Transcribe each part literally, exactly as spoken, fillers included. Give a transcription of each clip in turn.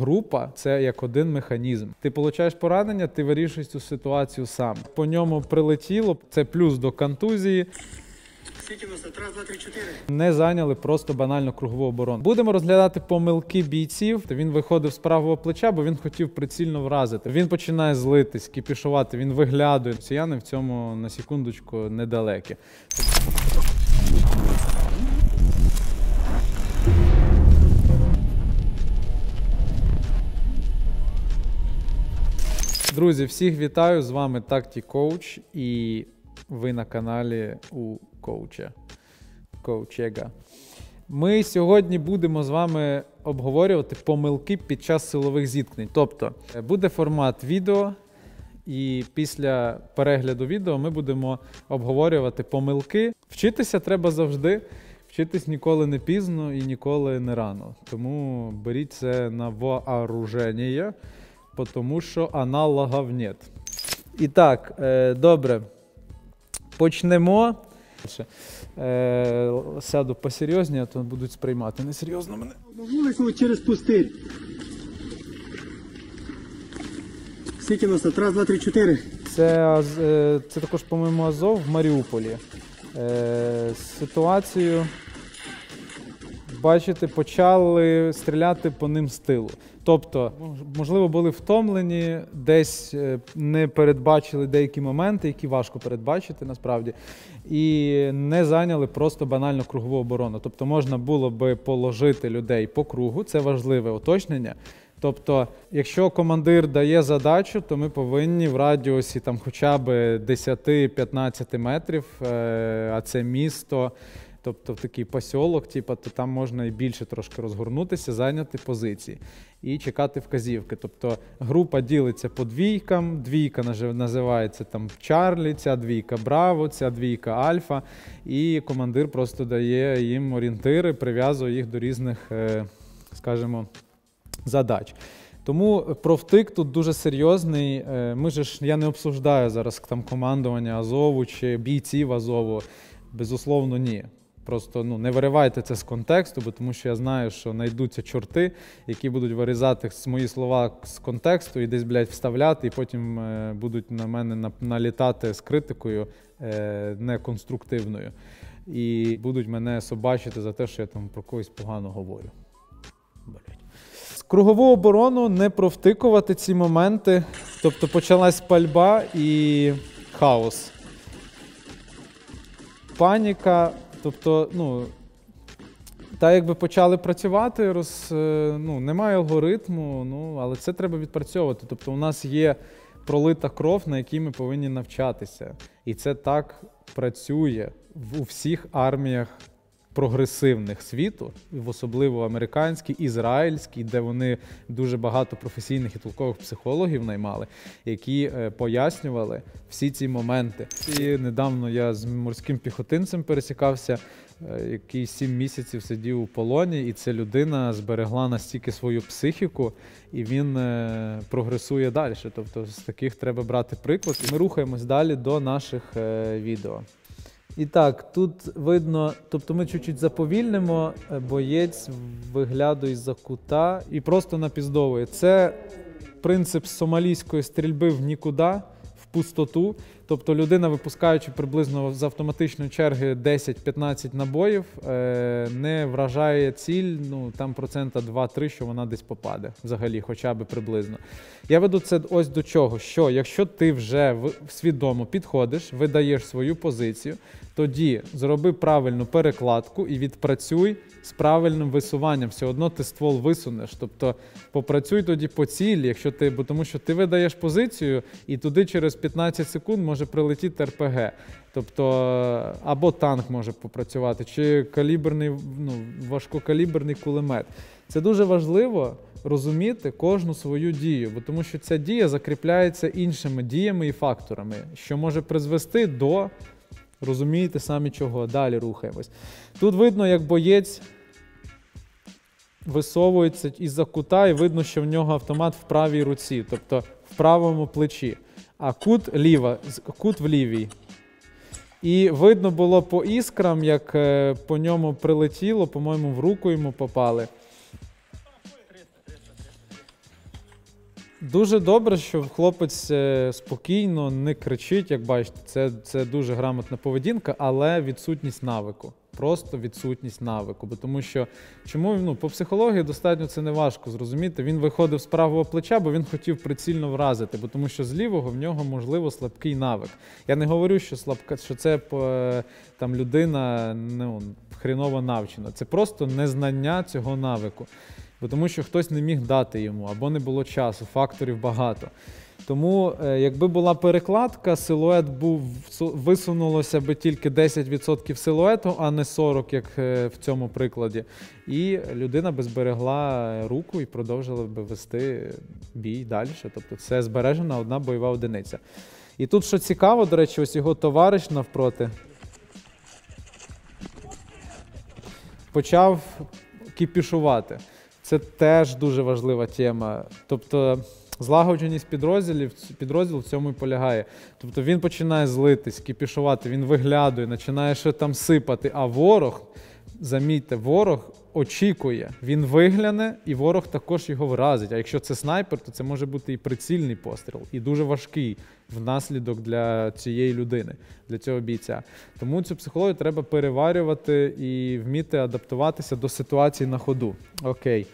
Група – це як один механізм. Ти отримуєш поранення, ти вирішуєш цю ситуацію сам. По ньому прилетіло, це плюс до контузії. Не зайняли просто банально кругову оборону. Будемо розглядати помилки бійців. Він виходив з правого плеча, бо він хотів прицільно вразити. Він починає злитись, кіпішувати, він виглядує. Росіяни в цьому на секундочку недалекі. Друзі, всіх вітаю, з вами Тактік Коуч, і ви на каналі у Коуча, Коучега. Ми сьогодні будемо з вами обговорювати помилки під час силових зіткнень. Тобто, буде формат відео, і після перегляду відео ми будемо обговорювати помилки. Вчитися треба завжди, вчитись ніколи не пізно і ніколи не рано. Тому беріть це на вооруження. Потому що аналогів нет. І так, добре, почнемо. Сяду посерйозні, а то будуть сприймати несерйозно мене. Вулицю через пустир. Скільки нас? Раз, два, три, чотири. Це також, по-моєму, Азов в Маріуполі. Ситуацію, бачите, почали стріляти по ним з тилу. Тобто, можливо, були втомлені, десь не передбачили деякі моменти, які важко передбачити насправді, і не зайняли просто банально кругову оборону. Тобто, можна було би положити людей по кругу, це важливе уточнення. Тобто, якщо командир дає задачу, то ми повинні в радіусі там хоча б десять-п'ятнадцять метрів, а це місто, тобто такий посілок, типу, то там можна і більше трошки розгорнутися, зайняти позиції і чекати вказівки. Тобто група ділиться по двійкам, двійка називається там Чарлі, ця двійка Браво, ця двійка Альфа, і командир просто дає їм орієнтири, прив'язує їх до різних, скажімо, задач. Тому профтик тут дуже серйозний. Ми же ж, я не обсуждаю зараз там командування Азову чи бійців Азову, безусловно, ні. Просто ну, не виривайте це з контексту, бо тому що я знаю, що знайдуться чорти, які будуть вирізати мої слова з контексту і десь, блядь, вставляти, і потім е, будуть на мене налітати з критикою е, неконструктивною. І будуть мене собачити за те, що я там про когось погано говорю. Блядь. З кругову оборону не провтикувати ці моменти. Тобто почалась пальба і хаос. Паніка. Тобто, ну, так якби почали працювати, роз, ну, немає алгоритму, ну, але це треба відпрацьовувати. Тобто у нас є пролита кров, на якій ми повинні навчатися. І це так працює в, у всіх арміях прогресивних світу, особливо американській, ізраїльській, де вони дуже багато професійних і толкових психологів наймали, які пояснювали всі ці моменти. І недавно я з морським піхотинцем пересікався, який сім місяців сидів у полоні, і ця людина зберегла настільки свою психіку, і він прогресує далі. Тобто з таких треба брати приклад. Ми рухаємось далі до наших відео. І так, тут видно, тобто ми чуть-чуть заповільнимо, боєць виглядує з-за кута і просто напіздовує. Це принцип сомалійської стрільби в нікуди, в пустоту. Тобто людина, випускаючи приблизно з автоматичної черги десять-п'ятнадцять набоїв, не вражає ціль, ну там процента два-три, що вона десь попаде взагалі, хоча б приблизно. Я веду це ось до чого, що якщо ти вже свідомо підходиш, видаєш свою позицію, тоді зроби правильну перекладку і відпрацюй з правильним висуванням. Все одно ти ствол висунеш, тобто попрацюй тоді по цілі, якщо ти, бо тому що ти видаєш позицію і туди через п'ятнадцять секунд може прилетіти ер пе ге, тобто або танк може попрацювати, чи каліберний, ну, важкокаліберний кулемет. Це дуже важливо розуміти кожну свою дію, бо тому що ця дія закріпляється іншими діями і факторами, що може призвести до, розумієте самі чого, далі рухаємось. Тут видно, як боєць висовується із-за кута, і видно, що в нього автомат в правій руці, тобто в правому плечі. А кут ліва, кут в лівій. І видно було по іскрам, як по ньому прилетіло, по-моєму, в руку йому попали. Дуже добре, що хлопець спокійно, не кричить, як бачите, це, це дуже грамотна поведінка, але відсутність навику. Просто відсутність навику. Бо тому що, чому, ну, по психології достатньо це неважко зрозуміти. Він виходив з правого плеча, бо він хотів прицільно вразити, бо тому що з лівого в нього, можливо, слабкий навик. Я не говорю, що, слабка, що це там, людина ну, хріново навчена. Це просто незнання цього навику. Бо тому що хтось не міг дати йому, або не було часу, факторів багато. Тому, якби була перекладка, силует був, висунулося би тільки десять відсотків силуету, а не сорок відсотків, як в цьому прикладі. І людина би зберегла руку і продовжила би вести бій далі. Тобто це збережена одна бойова одиниця. І тут, що цікаво, до речі, ось його товариш навпроти почав кіпішувати. Це теж дуже важлива тема. Тобто злагодженість підрозділів, підрозділ в цьому і полягає. Тобто він починає злитись, кіпішувати, він виглядує, починає що там сипати, а ворог, замітьте, ворог очікує, він вигляне і ворог також його вразить. А якщо це снайпер, то це може бути і прицільний постріл, і дуже важкий внаслідок для цієї людини, для цього бійця. Тому цю психологію треба переварювати і вміти адаптуватися до ситуації на ходу. Окей.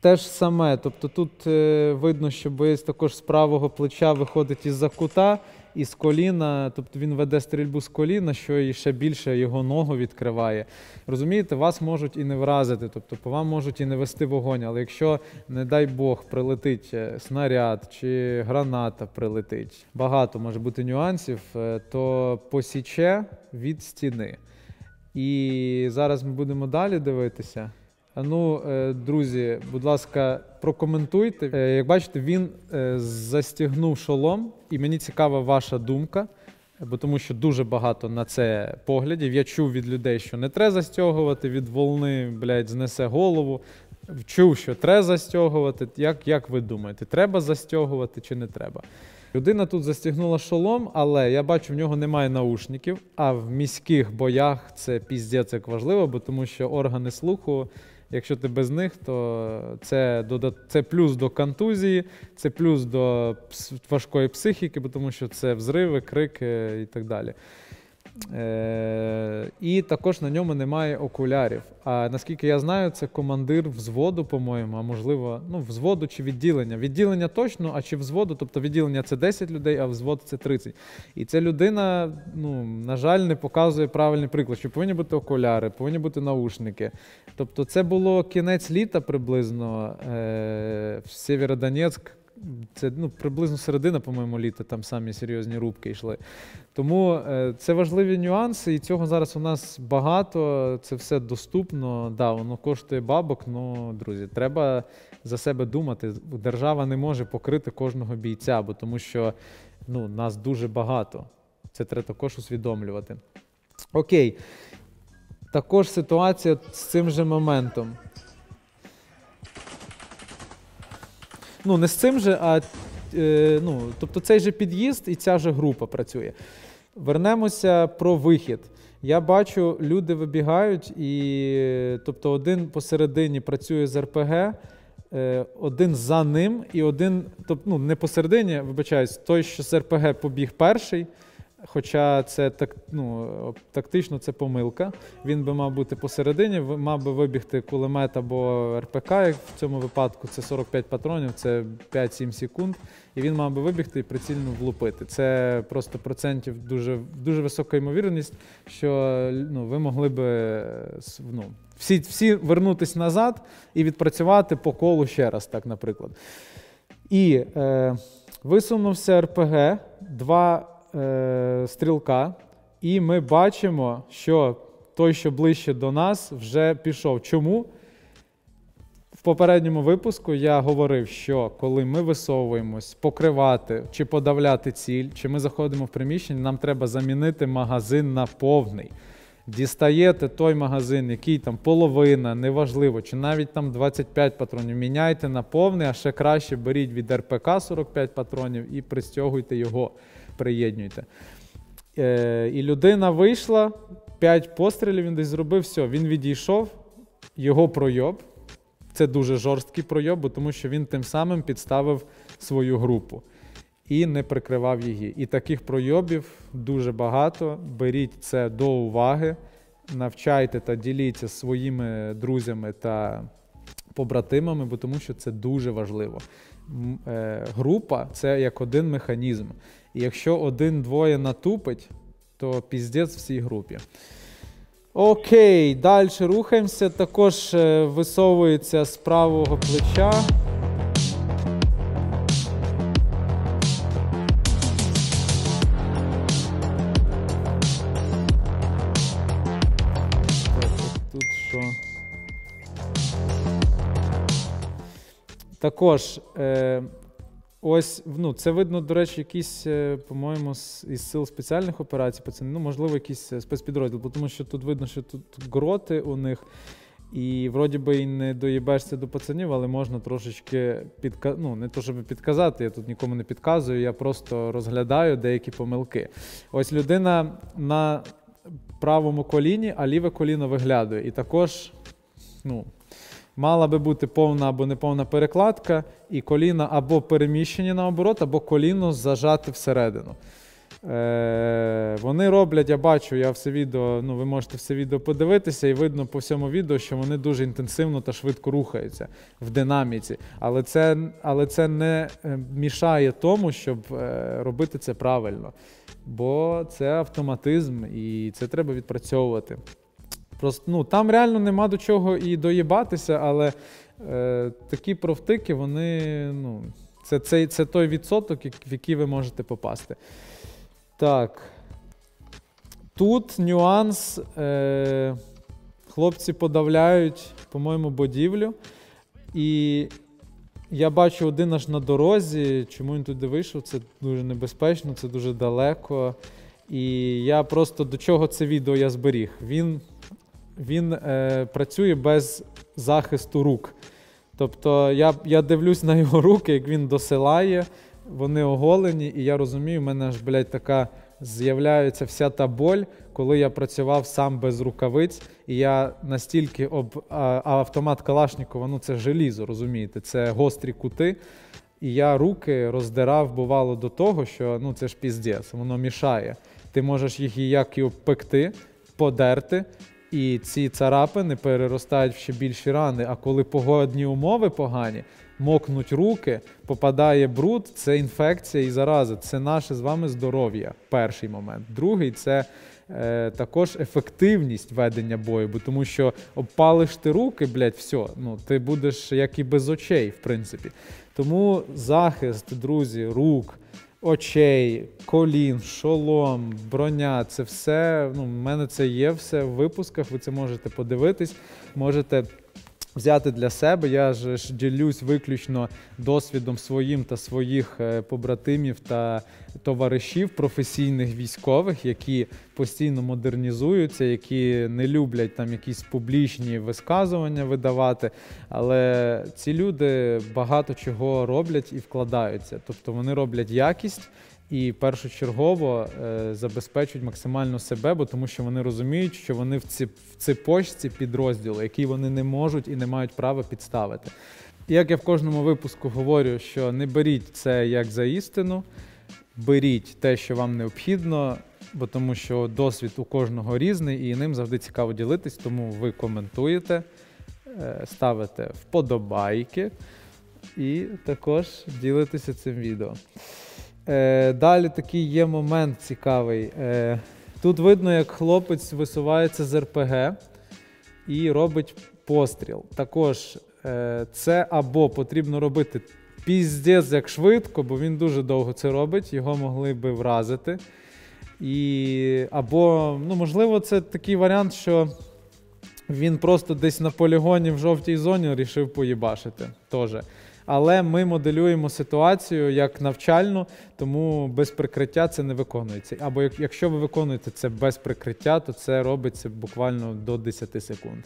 Те ж саме, тобто тут е, видно, що боєць також з правого плеча виходить із-за кута, і з коліна, тобто він веде стрільбу з коліна, що і ще більше його ногу відкриває. Розумієте, вас можуть і не вразити, тобто по вам можуть і не вести вогонь, але якщо, не дай Бог, прилетить снаряд чи граната прилетить, багато може бути нюансів, то посіче від стіни. І зараз ми будемо далі дивитися. Ну, друзі, будь ласка, прокоментуйте. Як бачите, він застігнув шолом, і мені цікава ваша думка, бо тому що дуже багато на це поглядів. Я чув від людей, що не треба застягувати, від волни, блядь, знесе голову. Чув, що треба застягувати. Як, як ви думаєте, треба застягувати чи не треба? Людина тут застігнула шолом, але я бачу, в нього немає наушників, а в міських боях це піздець як важливо, бо тому що органи слуху, якщо ти без них, то це, до, це плюс до контузії, це плюс до важкої психіки, бо тому що це взриви, крики і так далі. Е, і також на ньому немає окулярів. А наскільки я знаю, це командир взводу, по-моєму, а можливо, ну, взводу чи відділення. Відділення точно, а чи взводу, тобто відділення – це десять людей, а взвод – це тридцять. І ця людина, ну, на жаль, не показує правильний приклад, що повинні бути окуляри, повинні бути наушники. Тобто це було кінець літа приблизно е, в Сєвєродонецьк. Це ну, приблизно середина, по-моєму, літа, там самі серйозні рубки йшли. Тому е, це важливі нюанси, і цього зараз у нас багато, це все доступно, да, воно коштує бабок, але, друзі, треба за себе думати. Держава не може покрити кожного бійця, бо тому що ну, нас дуже багато. Це треба також усвідомлювати. Окей, також ситуація з цим же моментом. Ну, не з цим же, а е, ну, тобто цей же під'їзд і ця же група працює. Вернемося про вихід. Я бачу, люди вибігають, і тобто один посередині працює з РПГ, е, один за ним і один, тобто, ну, не посередині, вибачаюсь, той, що з РПГ побіг перший, хоча це так, ну, тактично це помилка. Він би мав бути посередині, мав би вибігти кулемет або РПК, як в цьому випадку це сорок п'ять патронів, це п'ять-сім секунд. І він мав би вибігти і прицільно влупити. Це просто процентів дуже, дуже висока ймовірність, що ну, ви могли би ну, всі, всі вернутися назад і відпрацювати по колу ще раз, так, наприклад. І е, висунувся РПГ, два стрілка, і ми бачимо, що той, що ближче до нас, вже пішов. Чому? В попередньому випуску я говорив, що коли ми висовуємось покривати чи подавляти ціль, чи ми заходимо в приміщення, нам треба замінити магазин на повний. Дістаєте той магазин, який там половина, неважливо, чи навіть там двадцять п'ять патронів, міняйте на повний, а ще краще беріть від РПК сорок п'ять патронів і пристягуйте його. Приєднюйте. Е, і людина вийшла, п'ять пострілів він десь зробив, все, він відійшов, його пройоб, Це дуже жорсткий пройоб, тому що він тим самим підставив свою групу і не прикривав її. І таких пройобів дуже багато. Беріть це до уваги, навчайте та діліться зі своїми друзями та побратимами, бо тому що це дуже важливо. Група – це як один механізм. І якщо один-двоє натупить, то піздець всій групі. Окей, далі рухаємося. Також висовується з правого плеча. Тут що? Також, е, ось, ну, це видно, до речі, якісь, по-моєму, із сил спеціальних операцій, пацани, ну, можливо, якийсь спецпідрозділ, тому що тут видно, що тут гроти у них, і вроді би і не доїбешся до пацанів, але можна трошечки, підка... ну, не то, щоб підказати, я тут нікому не підказую, я просто розглядаю деякі помилки. Ось людина на правому коліні, а ліве коліно виглядає, і також, ну, мала би бути повна або неповна перекладка, і коліна або переміщені наоборот, або коліно зажати всередину. Е, вони роблять, я бачу, я все відео, ну, ви можете все відео подивитися, і видно по всьому відео, що вони дуже інтенсивно та швидко рухаються в динаміці. Але це, але це не мішає тому, щоб робити це правильно. Бо це автоматизм, і це треба відпрацьовувати. Просто, ну, там реально нема до чого і доїбатися, але е, такі профтики, вони, ну, це, це, це той відсоток, в який ви можете попасти. Так. Тут нюанс. Е, хлопці подавляють, по-моєму, будівлю. І я бачу один аж на дорозі, чому він туди вийшов, це дуже небезпечно, це дуже далеко. І я просто, до чого це відео я зберіг. Він... Він е, працює без захисту рук. Тобто я, я дивлюсь на його руки, як він досилає, вони оголені, і я розумію, в мене аж, блядь, така з'являється вся та боль, коли я працював сам без рукавиць, і я настільки об а, автомат Калашнікова, ну це желізо, розумієте, це гострі кути, і я руки роздирав, бувало, до того, що, ну, це ж піздець, воно мішає. Ти можеш їх і як і обпекти, подерти, і ці царапини переростають в ще більші рани, а коли погодні умови погані, мокнуть руки, попадає бруд, це інфекція і зараза. Це наше з вами здоров'я, перший момент. Другий – це е, також ефективність ведення бою, бо тому що обпалиш ти руки, блядь, все, ну, ти будеш як і без очей, в принципі. Тому захист, друзі, рук, очей, колін, шолом, броня, це все, ну, в мене це є все в випусках, ви це можете подивитись, можете взяти для себе. Я ж ділюсь виключно досвідом своїм та своїх побратимів та товаришів, професійних військових, які постійно модернізуються, які не люблять там якісь публічні висказування видавати, але ці люди багато чого роблять і вкладаються. Тобто вони роблять якість і першочергово е, забезпечують максимально себе, бо тому що вони розуміють, що вони в, ці, в цепочці підрозділу, який вони не можуть і не мають права підставити. І як я в кожному випуску говорю, що не беріть це як за істину, беріть те, що вам необхідно, бо тому що досвід у кожного різний, і ним завжди цікаво ділитись, тому ви коментуєте, е, ставите вподобайки і також ділитеся цим відео. Далі такий є момент цікавий. Тут видно, як хлопець висувається з РПГ і робить постріл. Також це або потрібно робити піздець як швидко, бо він дуже довго це робить, його могли би вразити. І, або, ну, можливо, це такий варіант, що він просто десь на полігоні в жовтій зоні рішив поїбашити теж. Але ми моделюємо ситуацію як навчальну, тому без прикриття це не виконується. Або якщо ви виконуєте це без прикриття, то це робиться буквально до десяти секунд.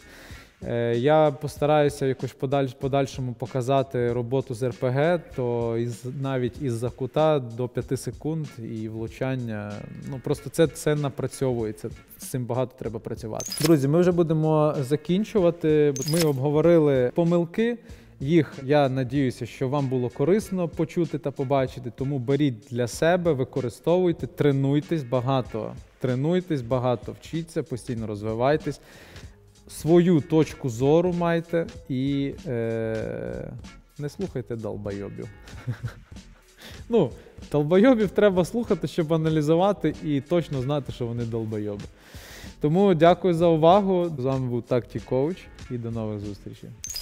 Я постараюся якось в подальшому показати роботу з РПГ, то із, навіть із-за кута до п'яти секунд і влучання. Ну, просто це, це напрацьовується, з цим багато треба працювати. Друзі, ми вже будемо закінчувати. Ми обговорили помилки. Їх, я надіюся, що вам було корисно почути та побачити, тому беріть для себе, використовуйте, тренуйтесь багато. Тренуйтесь багато, вчіться, постійно розвивайтесь. Свою точку зору майте і е, не слухайте долбойобів. Ну, долбойобів треба слухати, щоб аналізувати і точно знати, що вони долбойоби. Тому дякую за увагу. З вами був Тактік Коуч і до нових зустрічей.